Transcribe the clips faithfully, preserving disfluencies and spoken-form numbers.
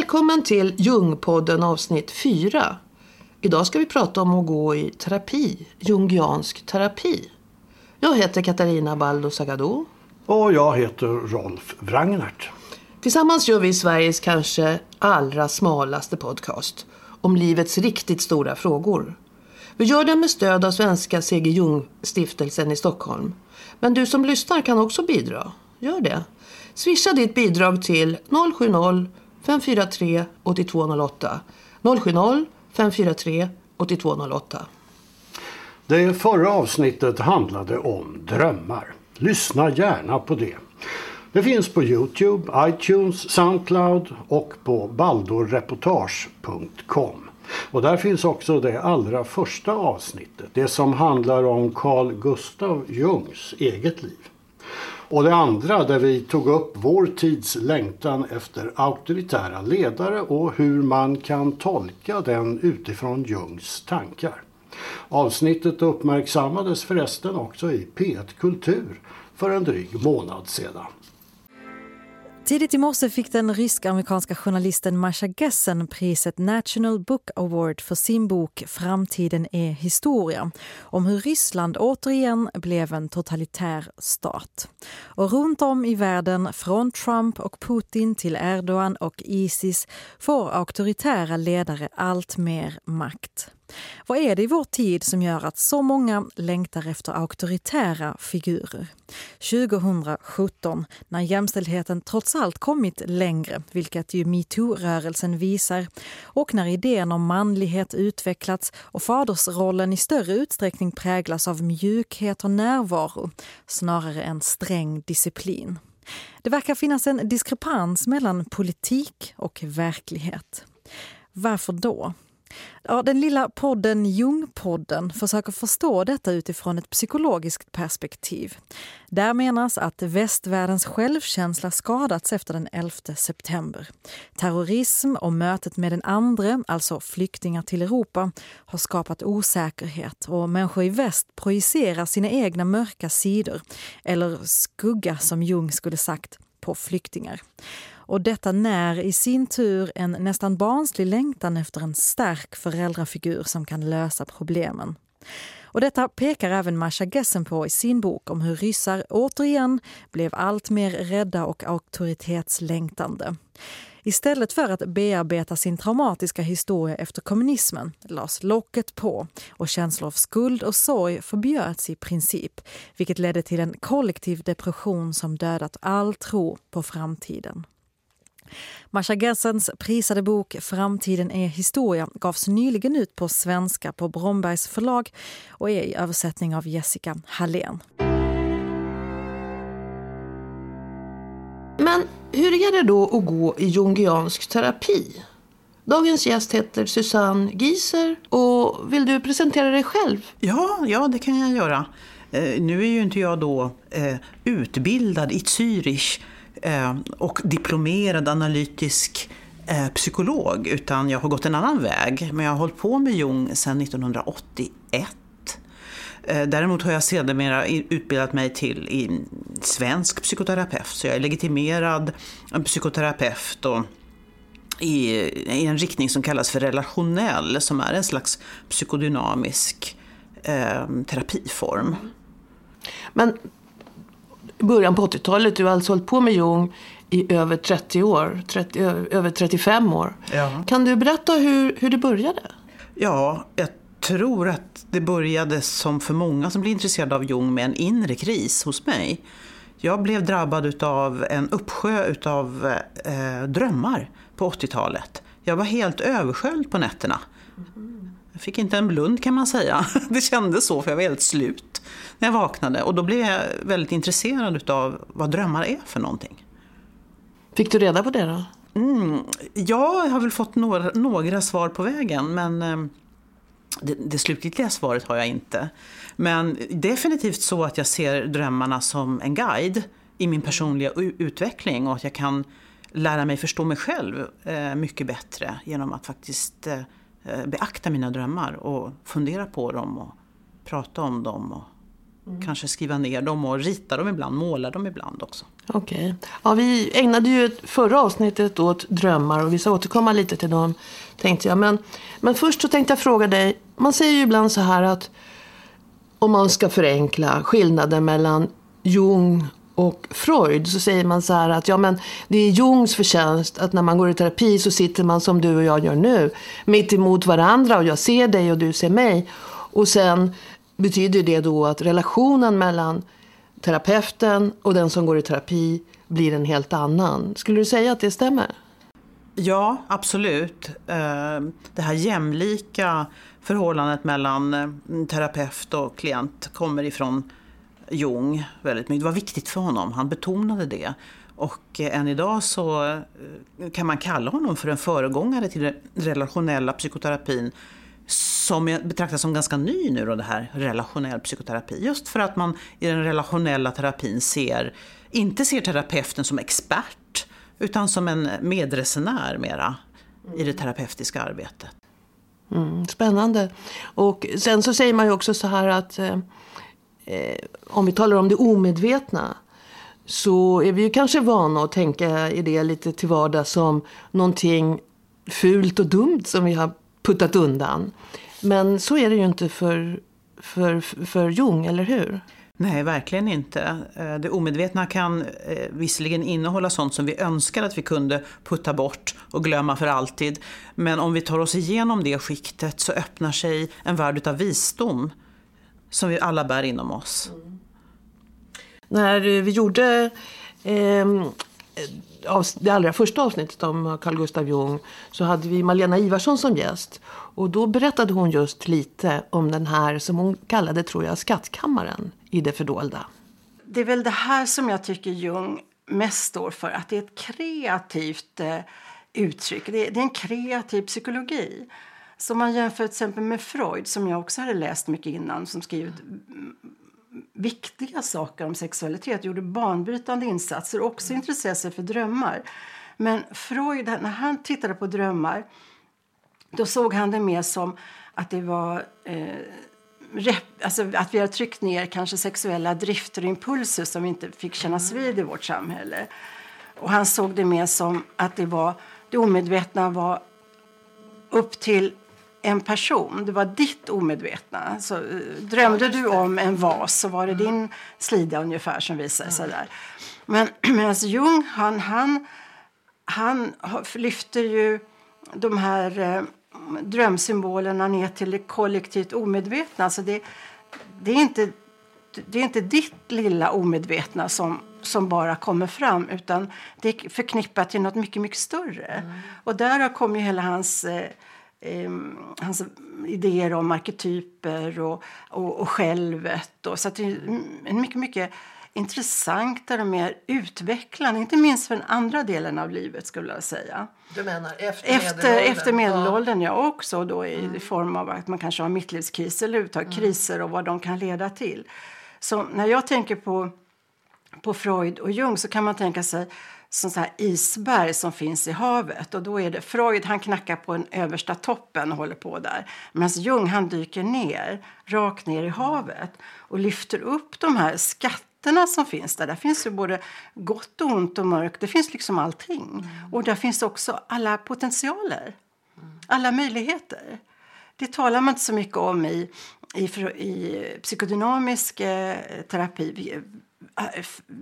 Välkommen till Jungpodden avsnitt fyra. Idag ska vi prata om att gå i terapi, jungiansk terapi. Jag heter Katarina Baldo. Och jag heter Rolf Wragnart. Tillsammans gör vi Sveriges kanske allra smalaste podcast om livets riktigt stora frågor. Vi gör den med stöd av Svenska Seger stiftelsen i Stockholm. Men du som lyssnar kan också bidra. Gör det. Swisha ditt bidrag till noll sju noll fem fyra tre åtta två noll åtta. noll sju noll fem fyra tre åtta två noll åtta. Det förra avsnittet handlade om drömmar. Lyssna gärna på det. Det finns på YouTube, iTunes, Soundcloud och på baldoreportage punkt com. Och där finns också det allra första avsnittet, det som handlar om Carl Gustav Jungs eget liv. Och det andra där vi tog upp vår tids längtan efter auktoritära ledare och hur man kan tolka den utifrån Jungs tankar. Avsnittet uppmärksammades förresten också i P ett Kultur för en dryg månad sedan. Tidigt i morse fick den rysk-amerikanska journalisten Masha Gessen priset National Book Award för sin bok Framtiden är historia, om hur Ryssland återigen blev en totalitär stat. Och runt om i världen, från Trump och Putin till Erdogan och ISIS, får auktoritära ledare allt mer makt. Vad är det i vår tid som gör att så många längtar efter auktoritära figurer? tjugohundrasjutton, när jämställdheten trots allt kommit längre, vilket ju MeToo-rörelsen visar, och när idén om manlighet utvecklats och fadersrollen i större utsträckning präglas av mjukhet och närvaro, snarare än sträng disciplin. Det verkar finnas en diskrepans mellan politik och verklighet. Varför då? Ja, den lilla podden Jungpodden försöker förstå detta utifrån ett psykologiskt perspektiv. Där menas att västvärldens självkänsla skadats efter den elfte september. Terrorism och mötet med den andre, alltså flyktingar till Europa, har skapat osäkerhet, och människor i väst projicerar sina egna mörka sidor, eller skugga som Jung skulle sagt, på flyktingar. Och detta när i sin tur en nästan barnslig längtan efter en stark föräldrafigur som kan lösa problemen. Och detta pekar även Masha Gessen på i sin bok om hur ryssar återigen blev allt mer rädda och auktoritetslängtande. Istället för att bearbeta sin traumatiska historia efter kommunismen lades locket på, och känslor av skuld och sorg förbjöds i princip, vilket ledde till en kollektiv depression som dödat all tro på framtiden. Masha Gessens prisade bok Framtiden är historia gavs nyligen ut på svenska på Brombergs förlag och är i översättning av Jessica Hallén. Men hur är det då att gå i jungiansk terapi? Dagens gäst heter Susanne Gieser, och vill du presentera dig själv? Ja, ja det kan jag göra. Eh, nu är ju inte jag då eh, utbildad i Zürich eh, och diplomerad analytisk eh, psykolog, utan jag har gått en annan väg. Men jag har hållit på med Jung sedan nittonhundraåttioett. Däremot har jag sedermera utbildat mig till i svensk psykoterapeut, så jag är legitimerad psykoterapeut och i, i en riktning som kallas för relationell, som är en slags psykodynamisk eh, terapiform. Men i början på åttiotalet, du har alltså hållit på med Jung i över trettio år, trettio, över trettiofem år. Ja. Kan du berätta hur, hur det började? Ja, jag tror att det började, som för många som blev intresserade av Jung, med en inre kris hos mig. Jag blev drabbad av en uppsjö av eh, drömmar på åttiotalet. Jag var helt översköljd på nätterna. Jag fick inte en blund, kan man säga. Det kändes så, för jag var helt slut när jag vaknade. Och då blev jag väldigt intresserad av vad drömmar är för någonting. Fick du reda på det då? Mm, ja, jag har väl fått några, några svar på vägen, men... Eh, Det, det slutliga svaret har jag inte. Men definitivt så att jag ser drömmarna som en guide i min personliga u- utveckling. Och att jag kan lära mig förstå mig själv eh, mycket bättre genom att faktiskt eh, beakta mina drömmar och fundera på dem och prata om dem och Mm. Kanske skriva ner dem och rita dem ibland, måla dem ibland också. Okej. Okay. Ja, vi ägnade ju förra avsnittet åt drömmar och vi ska återkomma lite till dem, tänkte jag. Men, men först så tänkte jag fråga dig, man säger ju ibland så här att om man ska förenkla skillnaden mellan Jung och Freud så säger man så här att ja, men det är Jungs förtjänst att när man går i terapi så sitter man som du och jag gör nu mitt emot varandra och jag ser dig och du ser mig. Och sen betyder det då att relationen mellan terapeuten och den som går i terapi blir en helt annan. Skulle du säga att det stämmer? Ja, absolut. Det här jämlika förhållandet mellan terapeut och klient kommer ifrån Jung väldigt mycket. Det var viktigt för honom, han betonade det. Och än idag så kan man kalla honom för en föregångare till den relationella psykoterapin, som betraktas som ganska ny nu då, det här relationell psykoterapi. Just för att man i den relationella terapin ser, inte ser terapeuten som expert utan som en medresenär mera i det terapeutiska arbetet. Mm, spännande. Och sen så säger man ju också så här att eh, om vi talar om det omedvetna så är vi ju kanske vana att tänka i det lite till vardags som någonting fult och dumt som vi har puttat undan. Men så är det ju inte för, för, för Jung, eller hur? Nej, verkligen inte. Det omedvetna kan visserligen innehålla sånt som vi önskar att vi kunde putta bort och glömma för alltid. Men om vi tar oss igenom det skiktet så öppnar sig en värld utav visdom som vi alla bär inom oss. Mm. När vi gjorde Eh, det allra första avsnittet om Carl Gustav Jung så hade vi Malena Ivarsson som gäst och då berättade hon just lite om den här som hon kallade, tror jag, skattkammaren i det fördolda. Det är väl det här som jag tycker Jung mest står för, att det är ett kreativt eh, uttryck, det är, det är en kreativ psykologi. Så man jämför till exempel med Freud, som jag också hade läst mycket innan, som skrivit viktiga saker om sexualitet, gjorde banbrytande insatser och också intresserade sig för drömmar. Men Freud, när han tittade på drömmar, då såg han det mer som att det var eh, rep, alltså att vi har tryckt ner kanske sexuella drifter och impulser som inte fick kännas vid i vårt samhälle. Och han såg det mer som att det var, det omedvetna var upp till en person, det var ditt omedvetna. Så drömde du om en vas så var det din slida ungefär som visade sig där. Men medan Jung, han, han, han lyfter ju de här eh, drömsymbolerna ner till det kollektivt omedvetna. Alltså det, det, är inte, det är inte ditt lilla omedvetna som, som bara kommer fram, utan det är förknippat till något mycket, mycket större. Mm. Och där kommer ju hela hans Eh, hans idéer om arketyper och, och, och självet. Och, så att det är en mycket, mycket intressantare och mer utvecklande, inte minst för den andra delen av livet, skulle jag säga. Du menar efter medelåldern? Efter, efter medelåldern, ja, ja också då i mm. form av att man kanske har mittlivskriser eller uttag kriser och vad de kan leda till. Så när jag tänker på, på Freud och Jung så kan man tänka sig sån här isberg som finns i havet, och då är det Freud, han knackar på den översta toppen och håller på där, medan Jung, han dyker ner rakt ner i havet och lyfter upp de här skatterna som finns där. Där finns ju både gott och ont och mörkt, det finns liksom allting. Mm. Och där finns också alla potentialer, alla möjligheter. Det talar man inte så mycket om i, i, i psykodynamisk eh, terapi,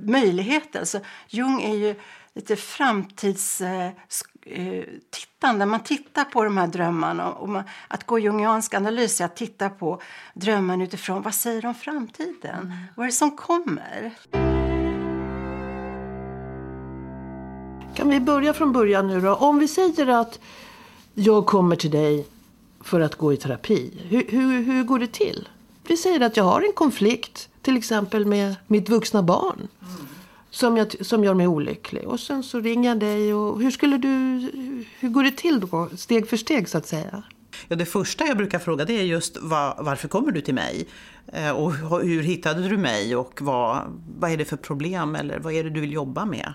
möjligheter. Så Jung är ju lite framtidstittande. Man tittar på de här drömmarna. Och man, att gå jungiansk analys är att titta på drömmen utifrån. Vad säger de om framtiden? Mm. Vad är det som kommer? Kan vi börja från början nu då? Om vi säger att jag kommer till dig för att gå i terapi. Hur, hur, hur går det till? Vi säger att jag har en konflikt, till exempel med mitt vuxna barn, mm. som, jag, som gör mig olycklig. Och sen så ringer jag dig. Och hur, skulle du, hur går det till då? Steg för steg, så att säga. Ja, det första jag brukar fråga det är just var, varför kommer du till mig? Eh, och hur hittade du mig? Och vad, vad är det för problem? Eller vad är det du vill jobba med?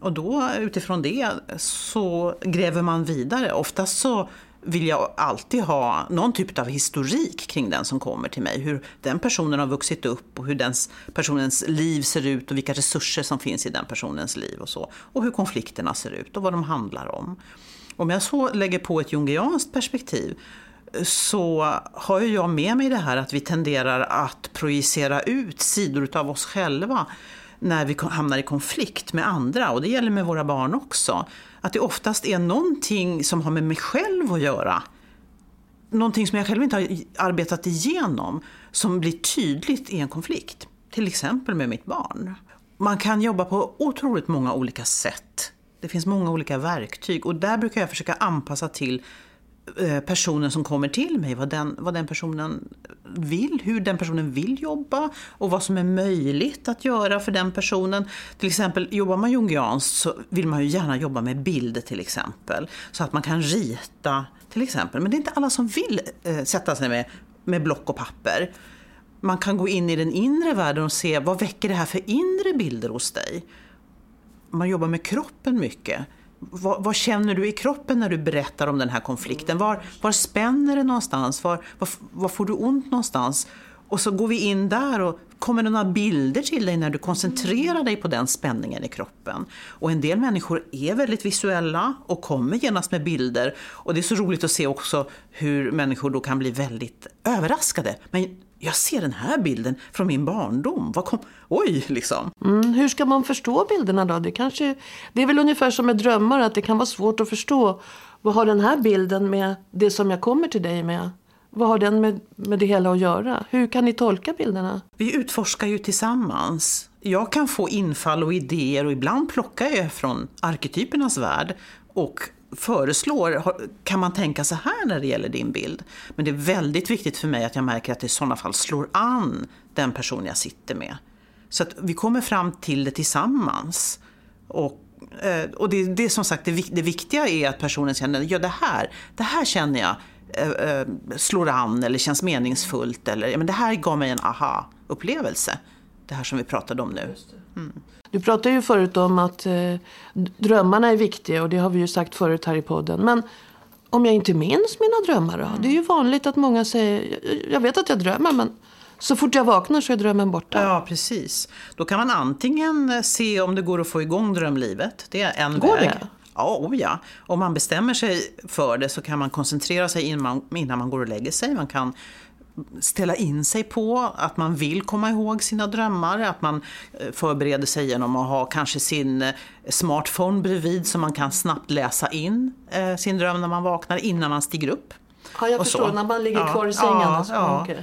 Och då utifrån det så gräver man vidare. Oftast så vill jag alltid ha någon typ av historik kring den som kommer till mig. Hur den personen har vuxit upp och hur den personens liv ser ut och vilka resurser som finns i den personens liv och så. Och hur konflikterna ser ut och vad de handlar om. Om jag så lägger på ett jungianskt perspektiv så har ju jag med mig det här att vi tenderar att projicera ut sidor av oss själva när vi hamnar i konflikt med andra, och det gäller med våra barn också, att det oftast är någonting som har med mig själv att göra, någonting som jag själv inte har arbetat igenom som blir tydligt i en konflikt, till exempel med mitt barn. Man kan jobba på otroligt många olika sätt, det finns många olika verktyg, och där brukar jag försöka anpassa till personen som kommer till mig, vad den, vad den personen vill, hur den personen vill jobba och vad som är möjligt att göra för den personen. Till exempel jobbar man jungianskt så vill man ju gärna jobba med bilder till exempel, så att man kan rita till exempel, men det är inte alla som vill eh, sätta sig med, med block och papper. Man kan gå in i den inre världen och se vad väcker det här för inre bilder hos dig. Man jobbar med kroppen mycket. Vad, vad känner du i kroppen när du berättar om den här konflikten? Var, var spänner det någonstans? Var, var, var får du ont någonstans? Och så går vi in där, och kommer det några bilder till dig när du koncentrerar dig på den spänningen i kroppen. Och en del människor är väldigt visuella och kommer genast med bilder. Och det är så roligt att se också hur människor då kan bli väldigt överraskade. Men jag ser den här bilden från min barndom. Vad kom... Oj, liksom. Mm, hur ska man förstå bilderna då? Det, kanske... det är väl ungefär som med drömmar, att det kan vara svårt att förstå. Vad har den här bilden med det som jag kommer till dig med? Vad har den med, med det hela att göra? Hur kan ni tolka bilderna? Vi utforskar ju tillsammans. Jag kan få infall och idéer, och ibland plockar jag från arketypernas värld och föreslår, kan man tänka så här när det gäller din bild? Men det är väldigt viktigt för mig att jag märker att det i sådana fall slår an den person jag sitter med. Så att vi kommer fram till det tillsammans. Och, och det, det är som sagt, det, det viktiga är att personen känner, ja det här, det här känner jag slår an eller känns meningsfullt, eller ja, men det här gav mig en aha-upplevelse, det här som vi pratade om nu. Mm. Du pratade ju förut om att eh, drömmarna är viktiga, och det har vi ju sagt förut här i podden, men om jag inte minns mina drömmar då, mm. det är ju vanligt att många säger, jag vet att jag drömmer, men så fort jag vaknar så är drömmen borta. Ja, precis. Då kan man antingen se om det går att få igång drömlivet, det är en går väg. Det? Ja, oh ja, om man bestämmer sig för det så kan man koncentrera sig innan man går och lägger sig. Man kan ställa in sig på att man vill komma ihåg sina drömmar, att man förbereder sig genom att ha kanske sin smartphone bredvid så man kan snabbt läsa in sin dröm när man vaknar innan man stiger upp. Ja, jag och förstår, så. När man ligger kvar ja, i sängen. Ja, alltså. Ja. Okay.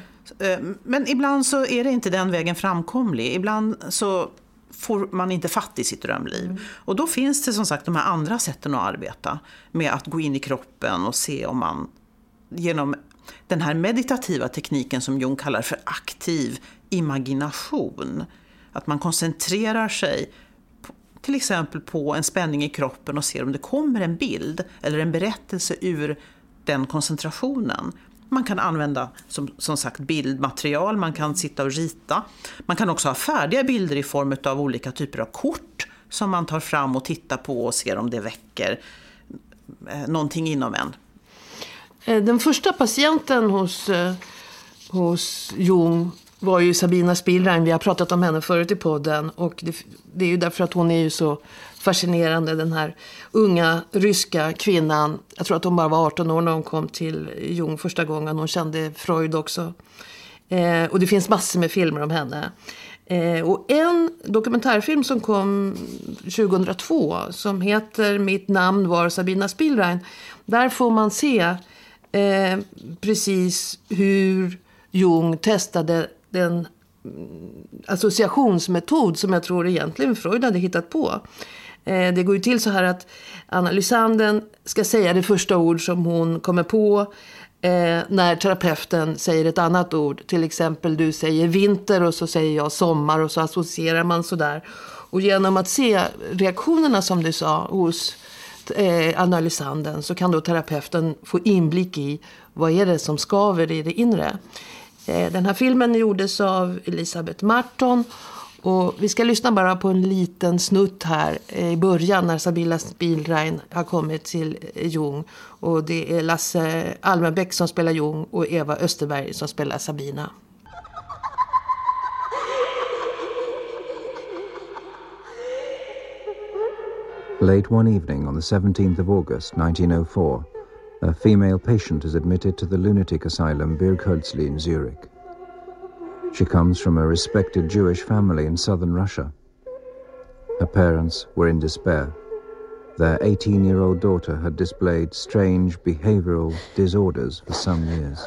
Men ibland så är det inte den vägen framkomlig. Ibland så får man inte fatt i sitt drömliv. Mm. Och då finns det som sagt de här andra sätten att arbeta med, att gå in i kroppen och se om man genom den här meditativa tekniken som Jung kallar för aktiv imagination, att man koncentrerar sig på, till exempel på en spänning i kroppen och ser om det kommer en bild eller en berättelse ur den koncentrationen. Man kan använda som, som sagt bildmaterial, man kan sitta och rita. Man kan också ha färdiga bilder i form av olika typer av kort som man tar fram och tittar på och ser om det väcker eh, någonting inom en. Den första patienten hos, eh, hos Jung var ju Sabina Spielrein. Vi har pratat om henne förut i podden, och det, det är ju därför att hon är ju så fascinerande, den här unga ryska kvinnan. Jag tror att hon bara var arton år när hon kom till Jung första gången. Hon kände Freud också. Eh, och det finns massor med filmer om henne. Eh, och en dokumentärfilm som kom tjugohundratvå som heter Mitt namn var Sabina Spielrein. Där får man se eh, precis hur Jung testade den associationsmetod som jag tror egentligen Freud hade hittat på. Det går ju till så här att analysanden ska säga det första ord som hon kommer på när terapeuten säger ett annat ord. Till exempel du säger vinter och så säger jag sommar, och så associerar man sådär. Och genom att se reaktionerna som du sa hos analysanden så kan då terapeuten få inblick i vad är det som skaver i det inre. Den här filmen gjordes av Elisabeth Marton, Och vi ska lyssna bara på en liten snutt här i början när Sabina Spielrein har kommit till Jung. Och det är Lasse Almebeck som spelar Jung och Eva Österberg som spelar Sabina. Late one evening on the seventeenth of August nineteen oh four, a female patient is admitted to the lunatic asylum Burghölzli in Zurich. She comes from a respected Jewish family in southern Russia. Her parents were in despair. Their eighteen-year-old daughter had displayed strange behavioral disorders for some years.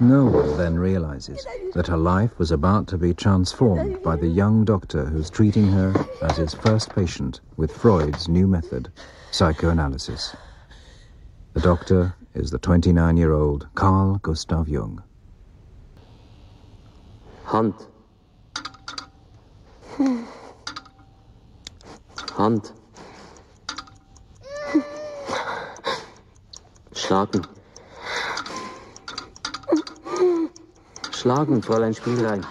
No one then realizes that her life was about to be transformed by the young doctor who's treating her as his first patient with Freud's new method, psychoanalysis. The doctor is the twenty-nine-year-old Carl Gustav Jung. Hand. Hand. Schlagen. Schlagen, Fräulein Spielrein.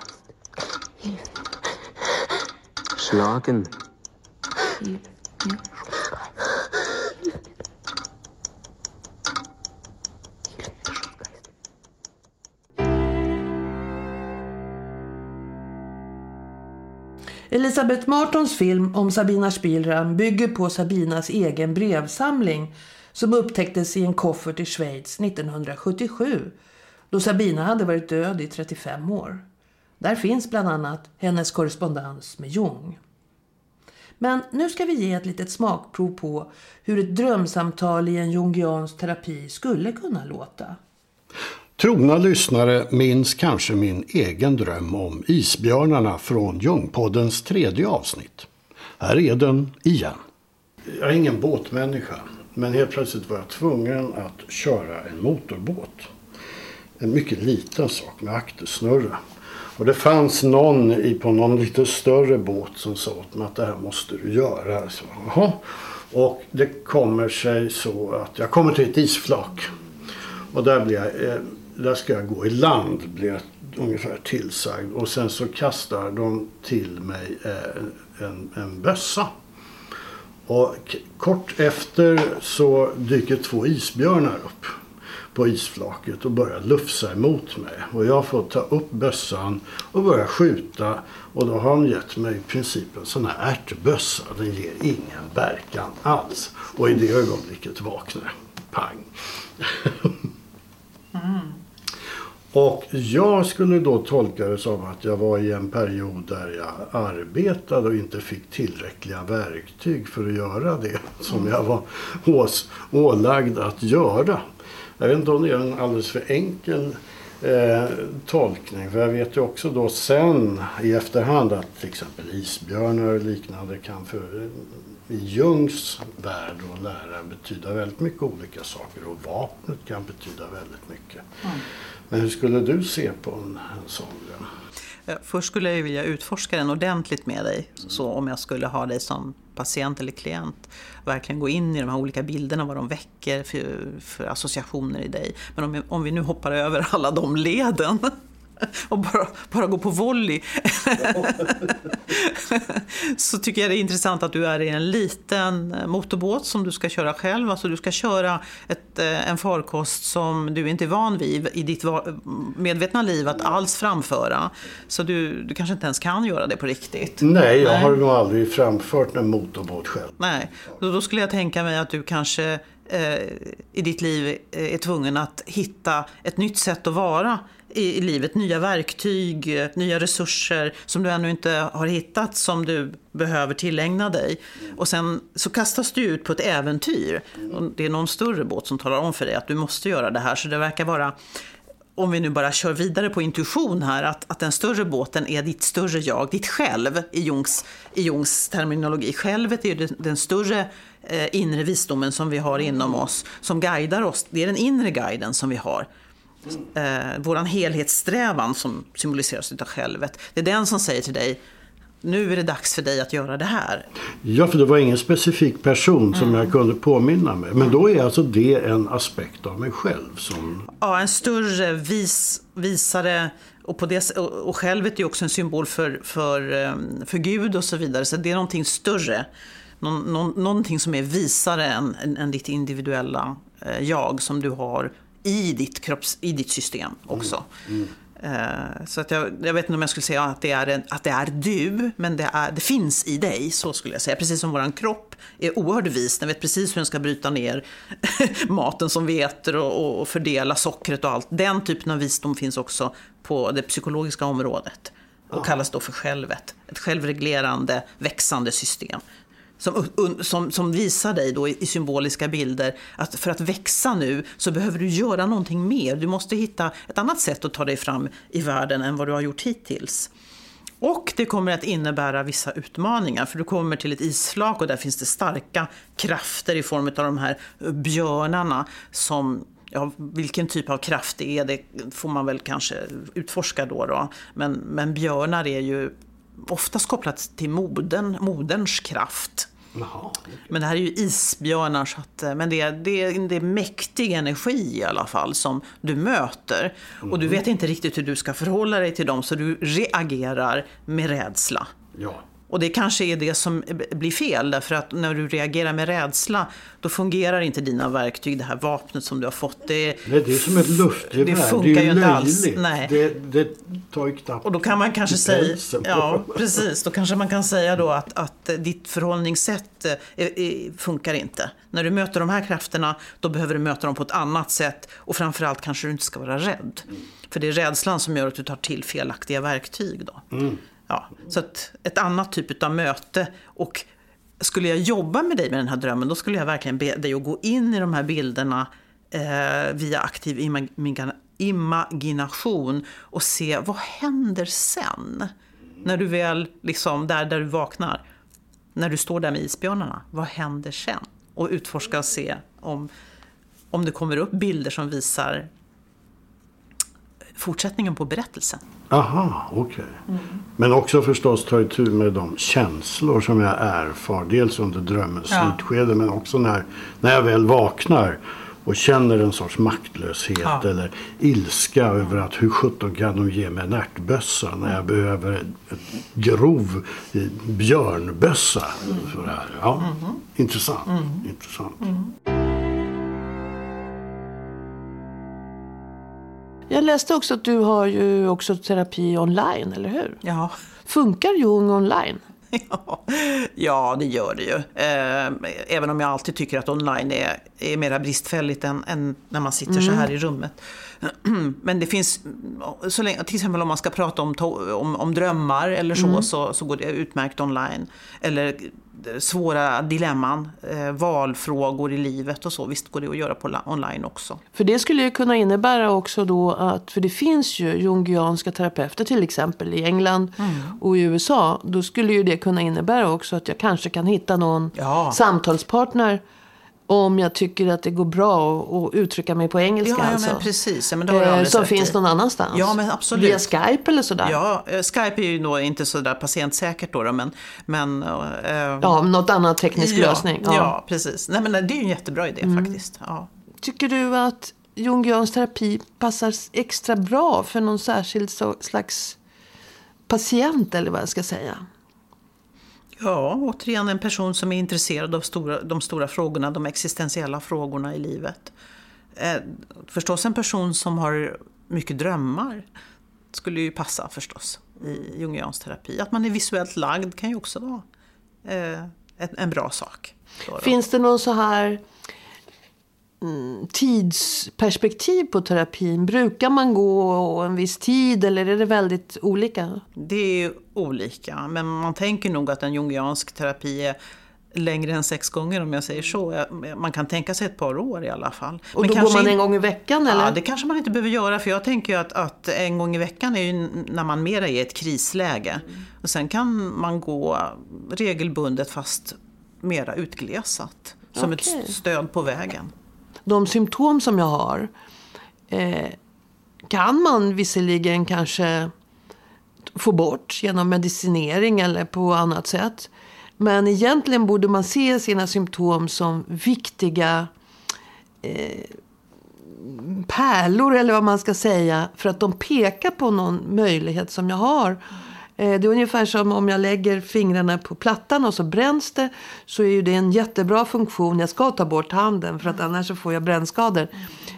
Schlagen. Elisabeth Martons film om Sabina Spielrein bygger på Sabinas egen brevsamling som upptäcktes i en koffert i Schweiz nittonhundrasjuttiosju då Sabina hade varit död i trettiofem år. Där finns bland annat hennes korrespondens med Jung. Men nu ska vi ge ett litet smakprov på hur ett drömsamtal i en jungiansk terapi skulle kunna låta. Trogna lyssnare minns kanske min egen dröm om isbjörnarna från Jungpoddens tredje avsnitt. Här är den igen. Jag är ingen båtmänniska, men helt plötsligt var jag tvungen att köra en motorbåt. En mycket liten sak med aktersnurra. Och det fanns någon i på någon lite större båt som sa åt mig att det här måste du göra. Så, aha. Och det kommer sig så att jag kommer till ett isflak. Och där blir jag... Eh, Där ska jag gå i land, blir jag ungefär tillsagd. Och sen så kastar de till mig en, en bössa. Och k- kort efter så dyker två isbjörnar upp på isflaket och börjar lufsa emot mig. Och jag får ta upp bössan och börja skjuta. Och då har de gett mig i princip en sån här ärtbössa. Den ger ingen verkan alls. Och i det ögonblicket vaknar. Pang! Mm. Och jag skulle då tolka det som att jag var i en period där jag arbetade och inte fick tillräckliga verktyg för att göra det som jag var ås- ålagd att göra. Jag vet inte om det är en alldeles för enkel eh, tolkning, för jag vet ju också då sen i efterhand att till exempel isbjörnar och liknande kan för i Jungs värld och lära betyda väldigt mycket olika saker och vapnet kan betyda väldigt mycket. Mm. Men hur skulle du se på en, en sån dröm? Först skulle jag ju vilja utforska den ordentligt med dig. Mm. Så om jag skulle ha dig som patient eller klient, verkligen gå in i de här olika bilderna, vad de väcker för, för associationer i dig. Men om vi, om vi nu hoppar över alla de leden och bara, bara gå på volley så tycker jag det är intressant att du är i en liten motorbåt som du ska köra själv. Alltså du ska köra ett, en farkost som du inte är van vid i ditt medvetna liv att alls framföra. Så du, du kanske inte ens kan göra det på riktigt. Nej, jag har nog aldrig framfört en motorbåt själv. Nej, då, då skulle jag tänka mig att du kanske eh, i ditt liv är tvungen att hitta ett nytt sätt att vara i livet, nya verktyg, nya resurser som du ännu inte har hittat som du behöver tillägna dig. Och sen så kastas du ut på ett äventyr. Och det är någon större båt som talar om för dig att du måste göra det här. Så det verkar vara, om vi nu bara kör vidare på intuition här, att, att den större båten är ditt större jag, ditt själv i Jungs, i Jungs terminologi. Självet är ju den större eh, inre visdomen som vi har inom oss, som guidar oss. Det är den inre guiden som vi har. Eh, våran helhetssträvan som symboliseras utav självet. Det är den som säger till dig nu är det dags för dig att göra det här. Ja, för det var ingen specifik person som mm. jag kunde påminna mig. Men då är alltså det en aspekt av mig själv. Som... Ja, en större vis, visare... Och, på det, och självet är ju också en symbol för, för, för Gud och så vidare. Så det är någonting större. Någon, någon, någonting som är visare än, än, än ditt individuella jag som du har i ditt, kropps, i ditt system också. Mm. Mm. Så att jag, jag vet inte om jag skulle säga att det är, att det är du, men det, är, det finns i dig, så skulle jag säga. Precis som vår kropp är oerhört vis. Den vet precis hur den ska bryta ner maten som vi äter och, och fördela sockret och allt. Den typen av visdom finns också på det psykologiska området och ja. kallas då för självet. Ett självreglerande, växande system som, som, som visar dig då i, i symboliska bilder att för att växa nu så behöver du göra någonting mer. Du måste hitta ett annat sätt att ta dig fram i världen än vad du har gjort hittills. Och det kommer att innebära vissa utmaningar, för du kommer till ett isflak och där finns det starka krafter i form av de här björnarna som... Ja, vilken typ av kraft det är, det får man väl kanske utforska då. då. Men, men björnar är ju oftast kopplat till moden, moderns kraft. Jaha. Men det här är ju isbjörnar, så att, men det är, det, är, det är mäktig energi i alla fall som du möter. Mm. Och du vet inte riktigt hur du ska förhålla dig till dem, så du reagerar med rädsla. Ja. Och det kanske är det som blir fel, därför att när du reagerar med rädsla då fungerar inte dina verktyg, det här vapnet som du har fått. Det, Nej, det är som ett luftgevär, det funkar det är ju inte alls. Nej. Det, det tar ju knappt. Och då kan man kanske säga, ja, precis, då kanske man kan säga då att, att ditt förhållningssätt är, är, funkar inte. När du möter de här krafterna då behöver du möta dem på ett annat sätt, och framförallt kanske du inte ska vara rädd. Mm. För det är rädslan som gör att du tar till felaktiga verktyg då. Mm. Ja, så att ett annat typ av möte, och skulle jag jobba med dig med den här drömmen då skulle jag verkligen be dig att gå in i de här bilderna eh, via aktiv imag- imagination och se vad händer sen när du väl liksom där, där du vaknar, när du står där med isbjörnarna, vad händer sen, och utforska och se om, om det kommer upp bilder som visar fortsättningen på berättelsen. Aha, okej. Okay. Mm. Men också förstås ta itu med de känslor som jag erfar. Dels under drömmens ja. slutskede, men också när, när jag väl vaknar och känner en sorts maktlöshet ja. eller ilska mm. över att hur sjutton kan de ge mig en ärtbössa när jag behöver en grov björnbössa. Mm. För det här. Ja, mm. intressant. Mm. intressant. Mm. Jag läste också att du har ju också terapi online, eller hur? Ja. Funkar Jung online? Ja, ja det gör det ju. Eh, även om jag alltid tycker att online är, är mer bristfälligt än, än när man sitter mm. så här i rummet. Men det finns, så länge, till exempel om man ska prata om, om, om drömmar eller så, mm. så, så går det utmärkt online. Eller svåra dilemman, eh, valfrågor i livet och så, visst går det att göra på la- online också. För det skulle ju kunna innebära också då att, för det finns ju jungianska terapeuter till exempel i England mm. och i U S A, då skulle ju det kunna innebära också att jag kanske kan hitta någon ja. samtalspartner om jag tycker att det går bra att uttrycka mig på engelska. Ja, alltså. ja men precis. Ja, men då eh, som finns i. någon annanstans. Ja, men absolut. Via Skype eller sådär. Ja, Skype är ju nog inte sådär patientsäkert då, då men... men eh, ja, något annat teknisk ja, lösning. Ja. ja, precis. Nej, men det är ju en jättebra idé mm. faktiskt. Ja. Tycker du att jungiansk terapi passar extra bra för någon särskild slags patient, eller vad jag ska säga? Ja, återigen en person som är intresserad av stora, de stora frågorna, de existentiella frågorna i livet. Eh, förstås en person som har mycket drömmar skulle ju passa förstås i jungiansk terapi. Att man är visuellt lagd kan ju också vara eh, en, en bra sak. Finns det någon så här mm, tidsperspektiv på terapin? Brukar man gå en viss tid eller är det väldigt olika? Det är olika, men man tänker nog att en jungiansk terapi är längre än sex gånger, om jag säger så. Man kan tänka sig ett par år i alla fall. Och men då går man en gång i veckan eller? Ja, det kanske man inte behöver göra, för jag tänker ju att, att en gång i veckan är ju när man mera är i ett krisläge. Mm. Och sen kan man gå regelbundet fast mera utglesat, som okay. ett stöd på vägen. De symptom som jag har eh, kan man visserligen kanske få bort genom medicinering eller på annat sätt. Men egentligen borde man se sina symptom som viktiga eh, pärlor eller vad man ska säga, för att de pekar på någon möjlighet som jag har. Eh, det är ungefär som om jag lägger fingrarna på plattan och så bränns det, så är ju det en jättebra funktion. Jag ska ta bort handen för att annars så får jag brännskador.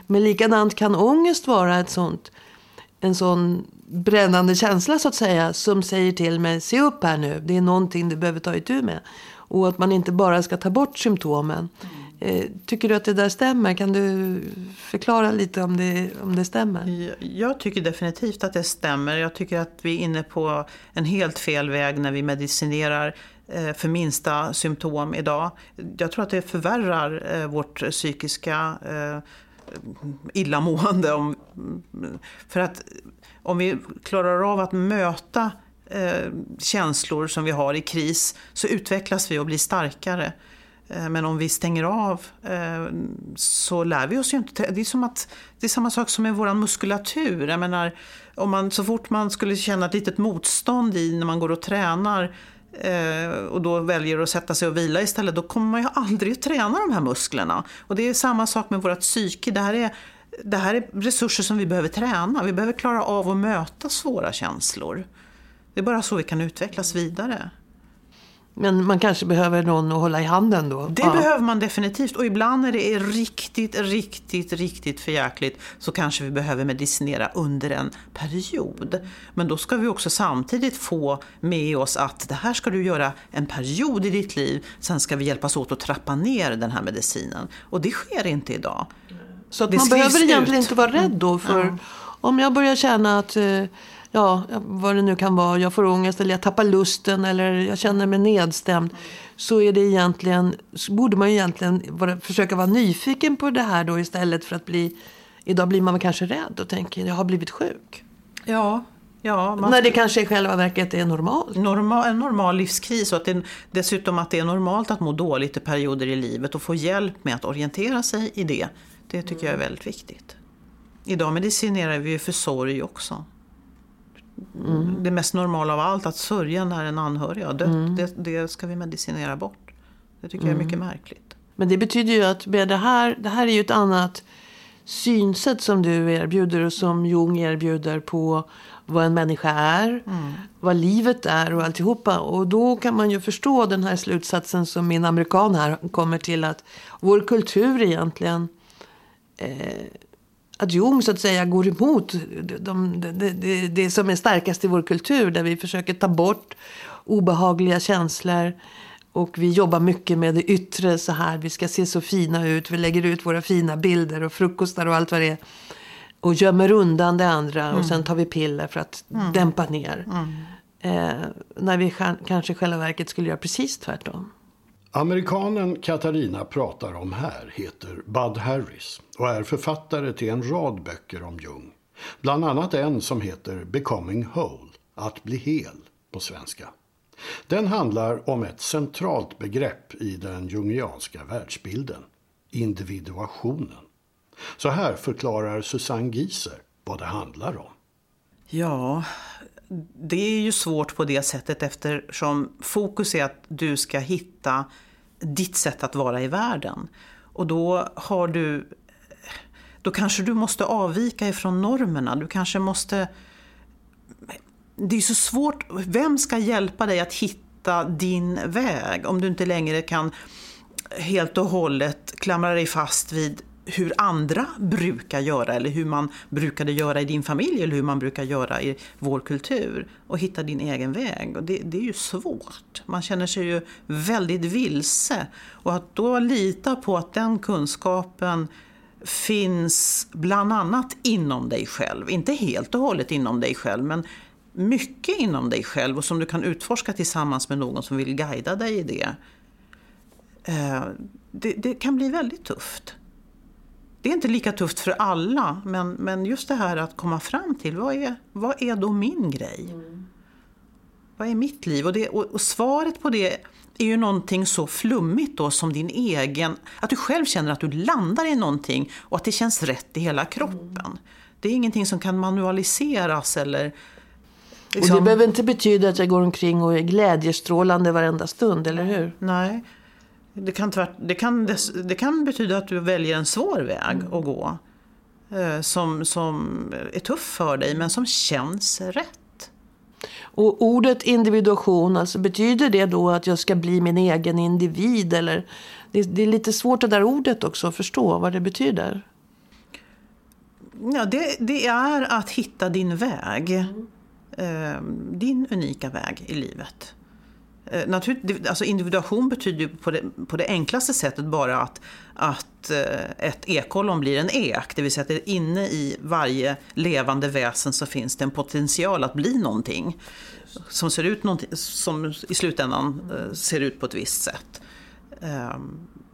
Men likadant kan ångest vara ett sånt, en sån brännande känsla så att säga, som säger till mig, se upp här nu, det är någonting du behöver ta itu med. Och att man inte bara ska ta bort symptomen. Eh, tycker du att det där stämmer? Kan du förklara lite om det, om det stämmer? Jag tycker definitivt att det stämmer. Jag tycker att vi är inne på en helt fel väg när vi medicinerar för minsta symptom idag. Jag tror att det förvärrar vårt psykiska illamående. Om, för att om vi klarar av att möta eh, känslor som vi har i kris, så utvecklas vi och blir starkare. Eh, men om vi stänger av eh, så lär vi oss ju inte. Det är, som att, det är samma sak som med vår muskulatur. Jag menar, om man, så fort man skulle känna ett litet motstånd i när man går och tränar och då väljer att sätta sig och vila istället, då kommer man ju aldrig att träna de här musklerna. Och det är samma sak med vårt psyke. Det här är, det här är resurser som vi behöver träna. Vi behöver klara av att möta svåra känslor. Det är bara så vi kan utvecklas vidare. Men man kanske behöver någon att hålla i handen då? Det ja. behöver man definitivt. Och ibland när det är riktigt, riktigt, riktigt förjäkligt, så kanske vi behöver medicinera under en period. Men då ska vi också samtidigt få med oss att det här ska du göra en period i ditt liv. Sen ska vi hjälpas åt att trappa ner den här medicinen. Och det sker inte idag. Så att man behöver egentligen inte vara rädd då. För mm. om jag börjar känna att... ja, vad det nu kan vara, jag får ångest eller jag tappar lusten eller jag känner mig nedstämd, så är det egentligen, så borde man egentligen vara, försöka vara nyfiken på det här då, istället för att bli, idag blir man kanske rädd och tänker, jag har blivit sjuk. Ja, ja. Man... när det kanske i själva verket är normalt. Normal, en normal livskris, och att det, dessutom att det är normalt att må dåligt i perioder i livet och få hjälp med att orientera sig i det. Det tycker mm. jag är väldigt viktigt. Idag medicinerar vi ju för sorg också. Mm. Det mest normala av allt, att sörja när en anhörig har dött, mm. det, det ska vi medicinera bort. Det tycker mm. jag är mycket märkligt. Men det betyder ju att med det här, det här är ju ett annat synsätt som du erbjuder och som Jung erbjuder på vad en människa är, mm. vad livet är och alltihopa. Och då kan man ju förstå den här slutsatsen som min amerikan här kommer till, att vår kultur egentligen... Eh, att Jung så att säga går emot det de, de, de, de som är starkast i vår kultur, där vi försöker ta bort obehagliga känslor och vi jobbar mycket med det yttre så här, vi ska se så fina ut, vi lägger ut våra fina bilder och frukostar och allt vad det är och gömmer undan det andra mm. och sen tar vi piller för att mm. dämpa ner mm. eh, när vi kanske i själva verket skulle göra precis tvärtom. Amerikanen Katarina pratar om här heter Bud Harris och är författare till en rad böcker om Jung. Bland annat en som heter Becoming Whole, att bli hel på svenska. Den handlar om ett centralt begrepp i den jungianska världsbilden, individuationen. Så här förklarar Susanne Gieser vad det handlar om. Ja... det är ju svårt på det sättet, eftersom fokus är att du ska hitta ditt sätt att vara i världen. Och då har du, då kanske du måste avvika ifrån normerna. Du kanske måste, det är så svårt, vem ska hjälpa dig att hitta din väg om du inte längre kan helt och hållet klamra dig fast vid hur andra brukar göra, eller hur man brukade göra i din familj, eller hur man brukar göra i vår kultur, och hitta din egen väg. Och det, det är ju svårt. Man känner sig ju väldigt vilse, och att då lita på att den kunskapen finns bland annat inom dig själv, inte helt och hållet inom dig själv, men mycket inom dig själv, och som du kan utforska tillsammans med någon som vill guida dig i det. Det, det kan bli väldigt tufft. Det är inte lika tufft för alla, men, men just det här att komma fram till, vad är, vad är då min grej? Mm. Vad är mitt liv? Och, det, och, och svaret på det är ju någonting så flummigt då som din egen, att du själv känner att du landar i någonting och att det känns rätt i hela kroppen. Mm. Det är ingenting som kan manualiseras eller... Liksom. Och det behöver inte betyda att jag går omkring och är glädjestrålande varenda stund, eller hur? Nej, det kan, tvärt, det kan, det, det kan betyda att du väljer en svår väg att gå. Eh, som, som är tuff för dig, men som känns rätt. Och ordet individuation, alltså betyder det då att jag ska bli min egen individ? Eller? Det, det är lite svårt det där ordet också att förstå vad det betyder. Ja, det, det är att hitta din väg. Mm. Eh, din unika väg i livet. Eh, natur, alltså individuation betyder ju på det, på det enklaste sättet bara att, att eh, ett ekollon blir en ek. Det vill säga att inne i varje levande väsen så finns det en potential att bli någonting. Som, ser ut någonting, som i slutändan eh, ser ut på ett visst sätt. Eh,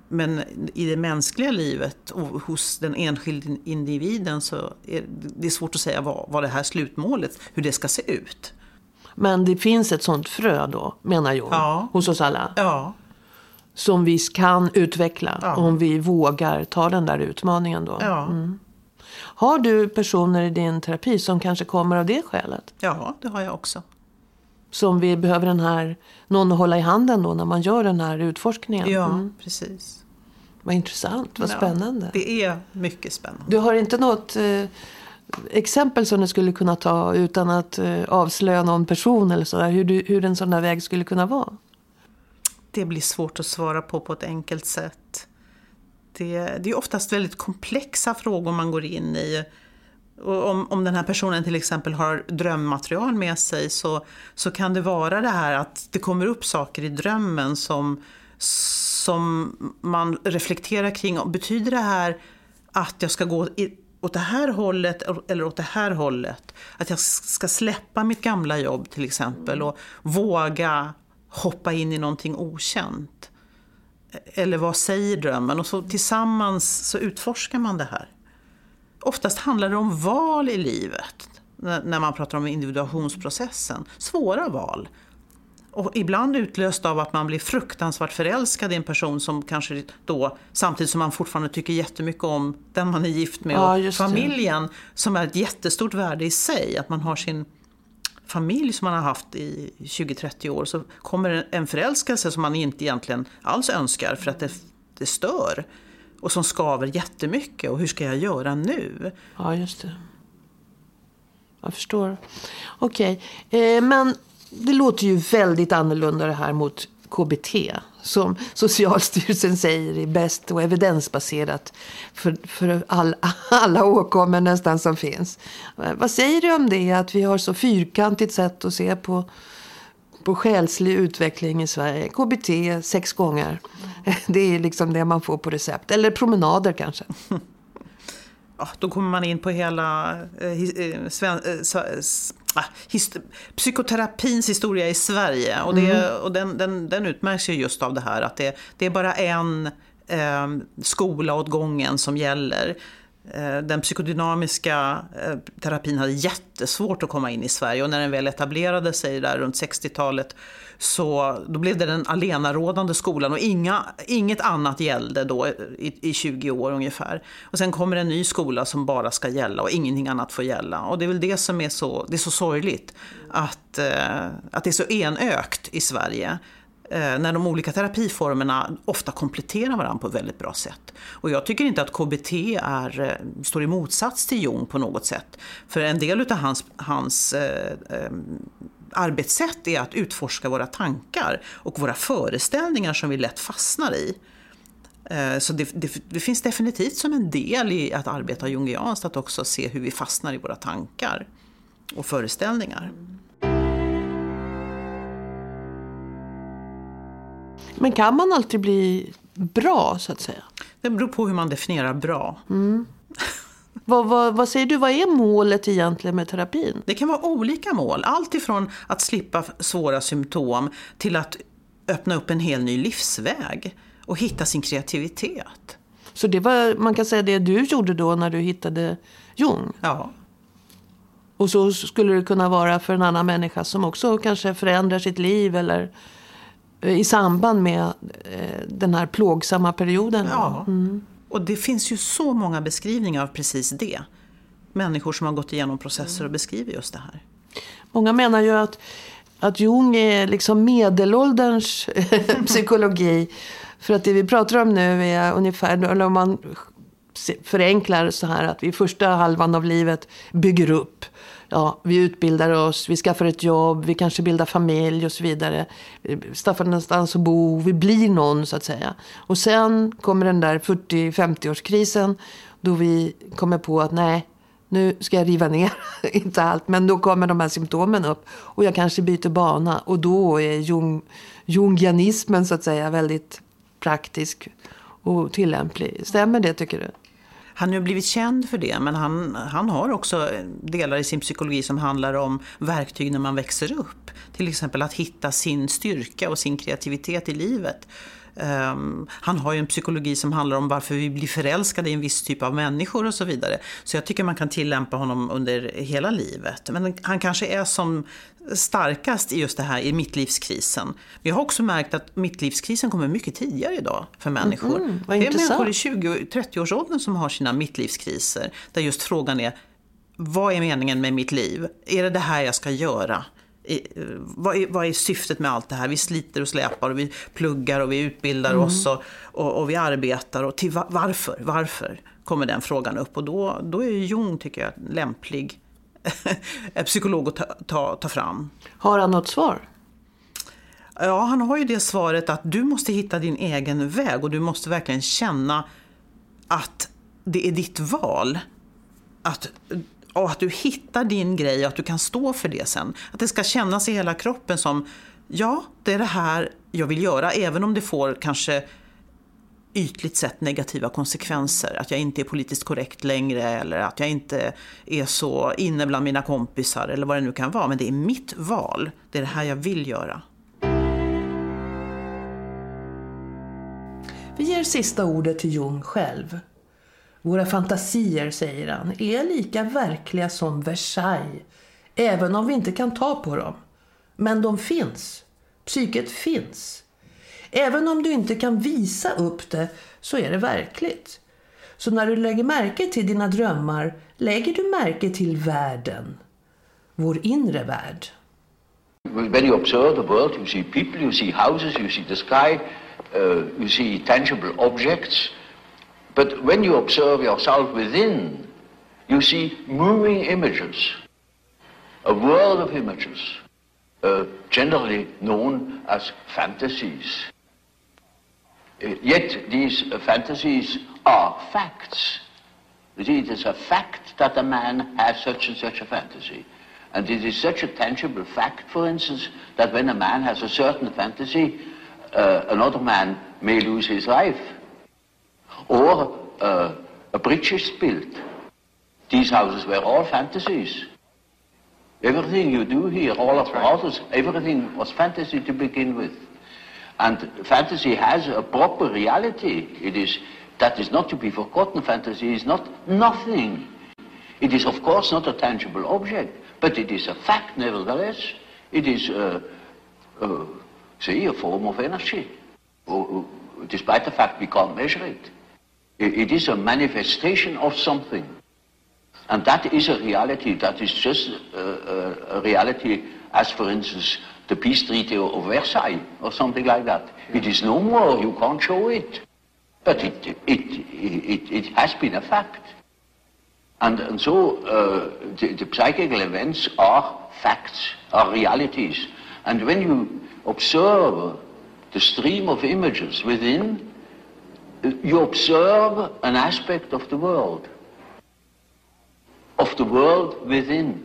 Men i det mänskliga livet och hos den enskilda individen så är det svårt att säga vad, vad det här slutmålet, hur det ska se ut. Men det finns ett sånt frö då, menar jag, ja. Hos oss alla. Ja. Som vi kan utveckla ja. Om vi vågar ta den där utmaningen då. Ja. Mm. Har du personer i din terapi som kanske kommer av det skälet? Ja, det har jag också. Som vi behöver den här, någon att hålla i handen då när man gör den här utforskningen. Ja, mm. precis. Vad intressant, vad ja, spännande. Det är mycket spännande. Du har inte något eh, exempel som du skulle kunna ta utan att eh, avslöja någon person eller sådär, hur, du, hur en sån där väg skulle kunna vara? Det blir svårt att svara på på ett enkelt sätt. Det, det är oftast väldigt komplexa frågor man går in i. Och om, om den här personen till exempel har drömmaterial med sig så, så kan det vara det här att det kommer upp saker i drömmen som, som man reflekterar kring. Betyder det här att jag ska gå åt det här hållet eller åt det här hållet? Att jag ska släppa mitt gamla jobb till exempel och våga hoppa in i någonting okänt? Eller vad säger drömmen? Och så tillsammans så utforskar man det här. Oftast handlar det om val i livet när man pratar om individuationsprocessen. Svåra val. Och ibland utlöst av att man blir fruktansvärt förälskad i en person som kanske då, samtidigt som man fortfarande tycker jättemycket om den man är gift med ja, och familjen, det. Som är ett jättestort värde i sig. Att man har sin familj som man har haft i tjugo trettio år, så kommer en förälskelse som man inte egentligen alls önskar för att det, det stör. Och som skaver jättemycket. Och hur ska jag göra nu? Ja, just det. Jag förstår. Okej. Eh, men det låter ju väldigt annorlunda det här mot K B T. Som Socialstyrelsen säger är bäst och evidensbaserat. För, för all, alla åkommor nästan som finns. Vad säger du om det? Att vi har så fyrkantigt sätt att se på... på själslig utveckling i Sverige. K B T sex gånger. Det är liksom det man får på recept. Eller promenader kanske. Ja, då kommer man in på hela eh, sven, eh, s, ah, his, psykoterapins historia i Sverige. Och, det, mm. och den, den, den utmärks ju just av det här. Att det, det är bara en eh, skola åt gången som gäller. Den psykodynamiska terapin hade jättesvårt att komma in i Sverige, och när den väl etablerade sig där runt sextiotalet så då blev det den allenarådande skolan och inga, inget annat gällde då i, i tjugo år ungefär. Och sen kommer en ny skola som bara ska gälla och ingenting annat får gälla, och det är väl det som är så, det är så sorgligt att, att det är så enökt i Sverige. När de olika terapiformerna ofta kompletterar varandra på ett väldigt bra sätt. Och jag tycker inte att K B T är, står i motsats till Jung på något sätt. För en del av hans, hans eh, eh, arbetssätt är att utforska våra tankar och våra föreställningar som vi lätt fastnar i. Eh, så det, det, det finns definitivt som en del i att arbeta jungianskt att också se hur vi fastnar i våra tankar och föreställningar. Men kan man alltid bli bra så att säga? Det beror på hur man definierar bra. Mm. vad, vad, vad säger du, vad är målet egentligen med terapin? Det kan vara olika mål. Allt ifrån att slippa svåra symptom till att öppna upp en hel ny livsväg och hitta sin kreativitet. Så det var, man kan säga det du gjorde då när du hittade Jung? Ja. Och så skulle det kunna vara för en annan människa som också kanske förändrar sitt liv eller... i samband med den här plågsamma perioden. Ja, mm. och det finns ju så många beskrivningar av precis det. Människor som har gått igenom processer och beskriver just det här. Många menar ju att, att Jung är liksom medelålderns psykologi. För att det vi pratar om nu är ungefär, eller om man förenklar så här, att vi i första halvan av livet bygger upp. Ja, vi utbildar oss, vi skaffar ett jobb, vi kanske bildar familj och så vidare. Staffar någonstans att bo, vi blir någon så att säga. Och sen kommer den där fyrtio-femtio-årskrisen då vi kommer på att nej, nu ska jag riva ner, inte allt. Men då kommer de här symptomen upp och jag kanske byter bana. Och då är jung, jungianismen så att säga väldigt praktisk och tillämplig. Stämmer det tycker du? Han har ju blivit känd för det, men han, han har också delar i sin psykologi som handlar om verktyg när man växer upp. Till exempel att hitta sin styrka och sin kreativitet i livet. Um, han har ju en psykologi som handlar om varför vi blir förälskade i en viss typ av människor och så vidare. Så jag tycker man kan tillämpa honom under hela livet. Men han kanske är som starkast i just det här i mittlivskrisen. Vi har också märkt att mittlivskrisen kommer mycket tidigare idag för människor. Mm, det är människor i tjugo-trettio-årsåldern som har sina mittlivskriser. Där just frågan är, vad är meningen med mitt liv? Är det det här jag ska göra? I, vad, är, vad är syftet med allt det här? Vi sliter och släpar och vi pluggar och vi utbildar mm. oss och, och, och vi arbetar. Och till va, varför? Varför kommer den frågan upp? Och då, då är ju Jung, tycker jag, lämplig psykolog att ta, ta, ta fram. Har han något svar? Ja, han har ju det svaret att du måste hitta din egen väg och du måste verkligen känna att det är ditt val. Att... Och att du hittar din grej och att du kan stå för det sen. Att det ska kännas i hela kroppen som, ja, det är det här jag vill göra. Även om det får kanske ytligt sett negativa konsekvenser. Att jag inte är politiskt korrekt längre eller att jag inte är så inne bland mina kompisar eller vad det nu kan vara. Men det är mitt val. Det är det här jag vill göra. Vi ger sista ordet till Jung själv. Våra fantasier, säger han, är lika verkliga som Versailles, även om vi inte kan ta på dem. Men de finns. Psyket finns. Även om du inte kan visa upp det så är det verkligt. Så när du lägger märke till dina drömmar lägger du märke till världen. Vår inre värld. When you observe the world, you see people, you see houses, you see the sky, uh, you see tangible objects. But when you observe yourself within, you see moving images, a world of images, uh, generally known as fantasies. Uh, yet these uh, fantasies are facts. It is a fact that a man has such and such a fantasy. And it is such a tangible fact, for instance, that when a man has a certain fantasy, uh, another man may lose his life. Or uh, a bridge is built. These houses were all fantasies. Everything you do here, all of the houses, everything was fantasy to begin with. And fantasy has a proper reality. It is, that is not to be forgotten. Fantasy is not nothing. It is, of course, not a tangible object, but it is a fact, nevertheless. It is, uh, uh, see, a form of energy. Oh, despite the fact we can't measure it. It is a manifestation of something. And that is a reality. That is just a, a, a reality as, for instance, the peace treaty of Versailles or something like that. It is no more. You can't show it. But it, it, it, it has been a fact. And, and so uh, the, the psychical events are facts, are realities. And when you observe the stream of images within, you observe an aspect of the world, of the world within.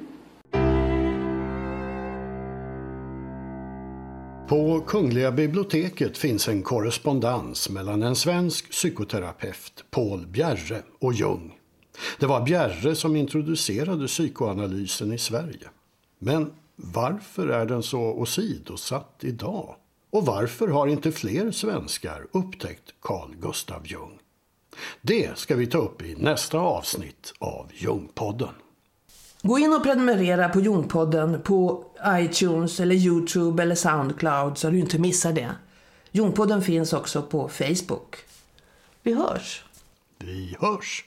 På Kungliga biblioteket finns en korrespondens mellan en svensk psykoterapeut, Paul Bjärre, och Jung. Det var Bjärre som introducerade psykoanalysen i Sverige. Men varför är den så åsidosatt idag? Och varför har inte fler svenskar upptäckt Carl Gustav Jung? Det ska vi ta upp i nästa avsnitt av Jungpodden. Gå in och prenumerera på Jungpodden på iTunes eller YouTube eller Soundcloud så du inte missar det. Jungpodden finns också på Facebook. Vi hörs! Vi hörs!